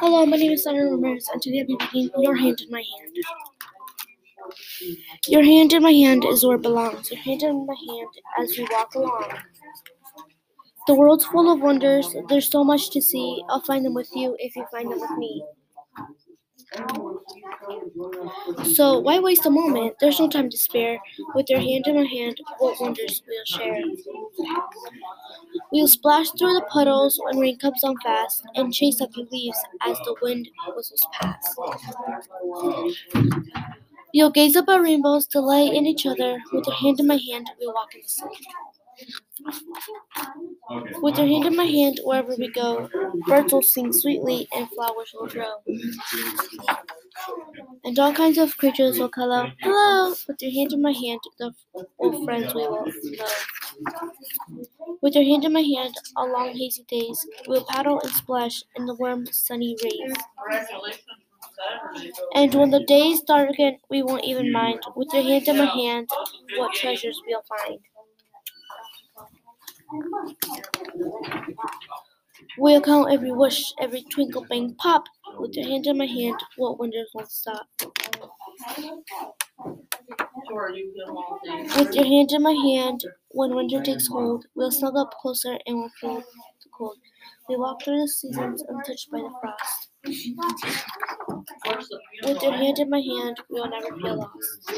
Hello, my name is Simon Ramirez, and today I'll be making Your Hand in My Hand. Your hand in my hand is where it belongs. Your hand in my hand as we walk along. The world's full of wonders. There's so much to see. I'll find them with you if you find them with me. So why waste a moment? There's no time to spare. With your hand in my hand, what wonders we'll share. We'll splash through the puddles when rain comes on fast, and chase after leaves as the wind whistles past. We'll gaze up at rainbows, delight in each other. With your hand in my hand, we'll walk in the sun. With your hand in my hand, wherever we go, birds will sing sweetly and flowers will grow. And all kinds of creatures will call out, hello! With your hand in my hand, the old friends we will know. With your hand in my hand, on long hazy days, we'll paddle and splash in the warm sunny rays. And when the days darken, we won't even mind. With your hand in my hand, what treasures we'll find. We'll count every wish, every twinkle, bang, pop. With your hand in my hand, what wonders won't stop. With your hand in my hand, when winter takes hold, we'll snuggle up closer and we'll feel the cold. We walk through the seasons untouched by the frost. With your hand in my hand, we'll never feel lost.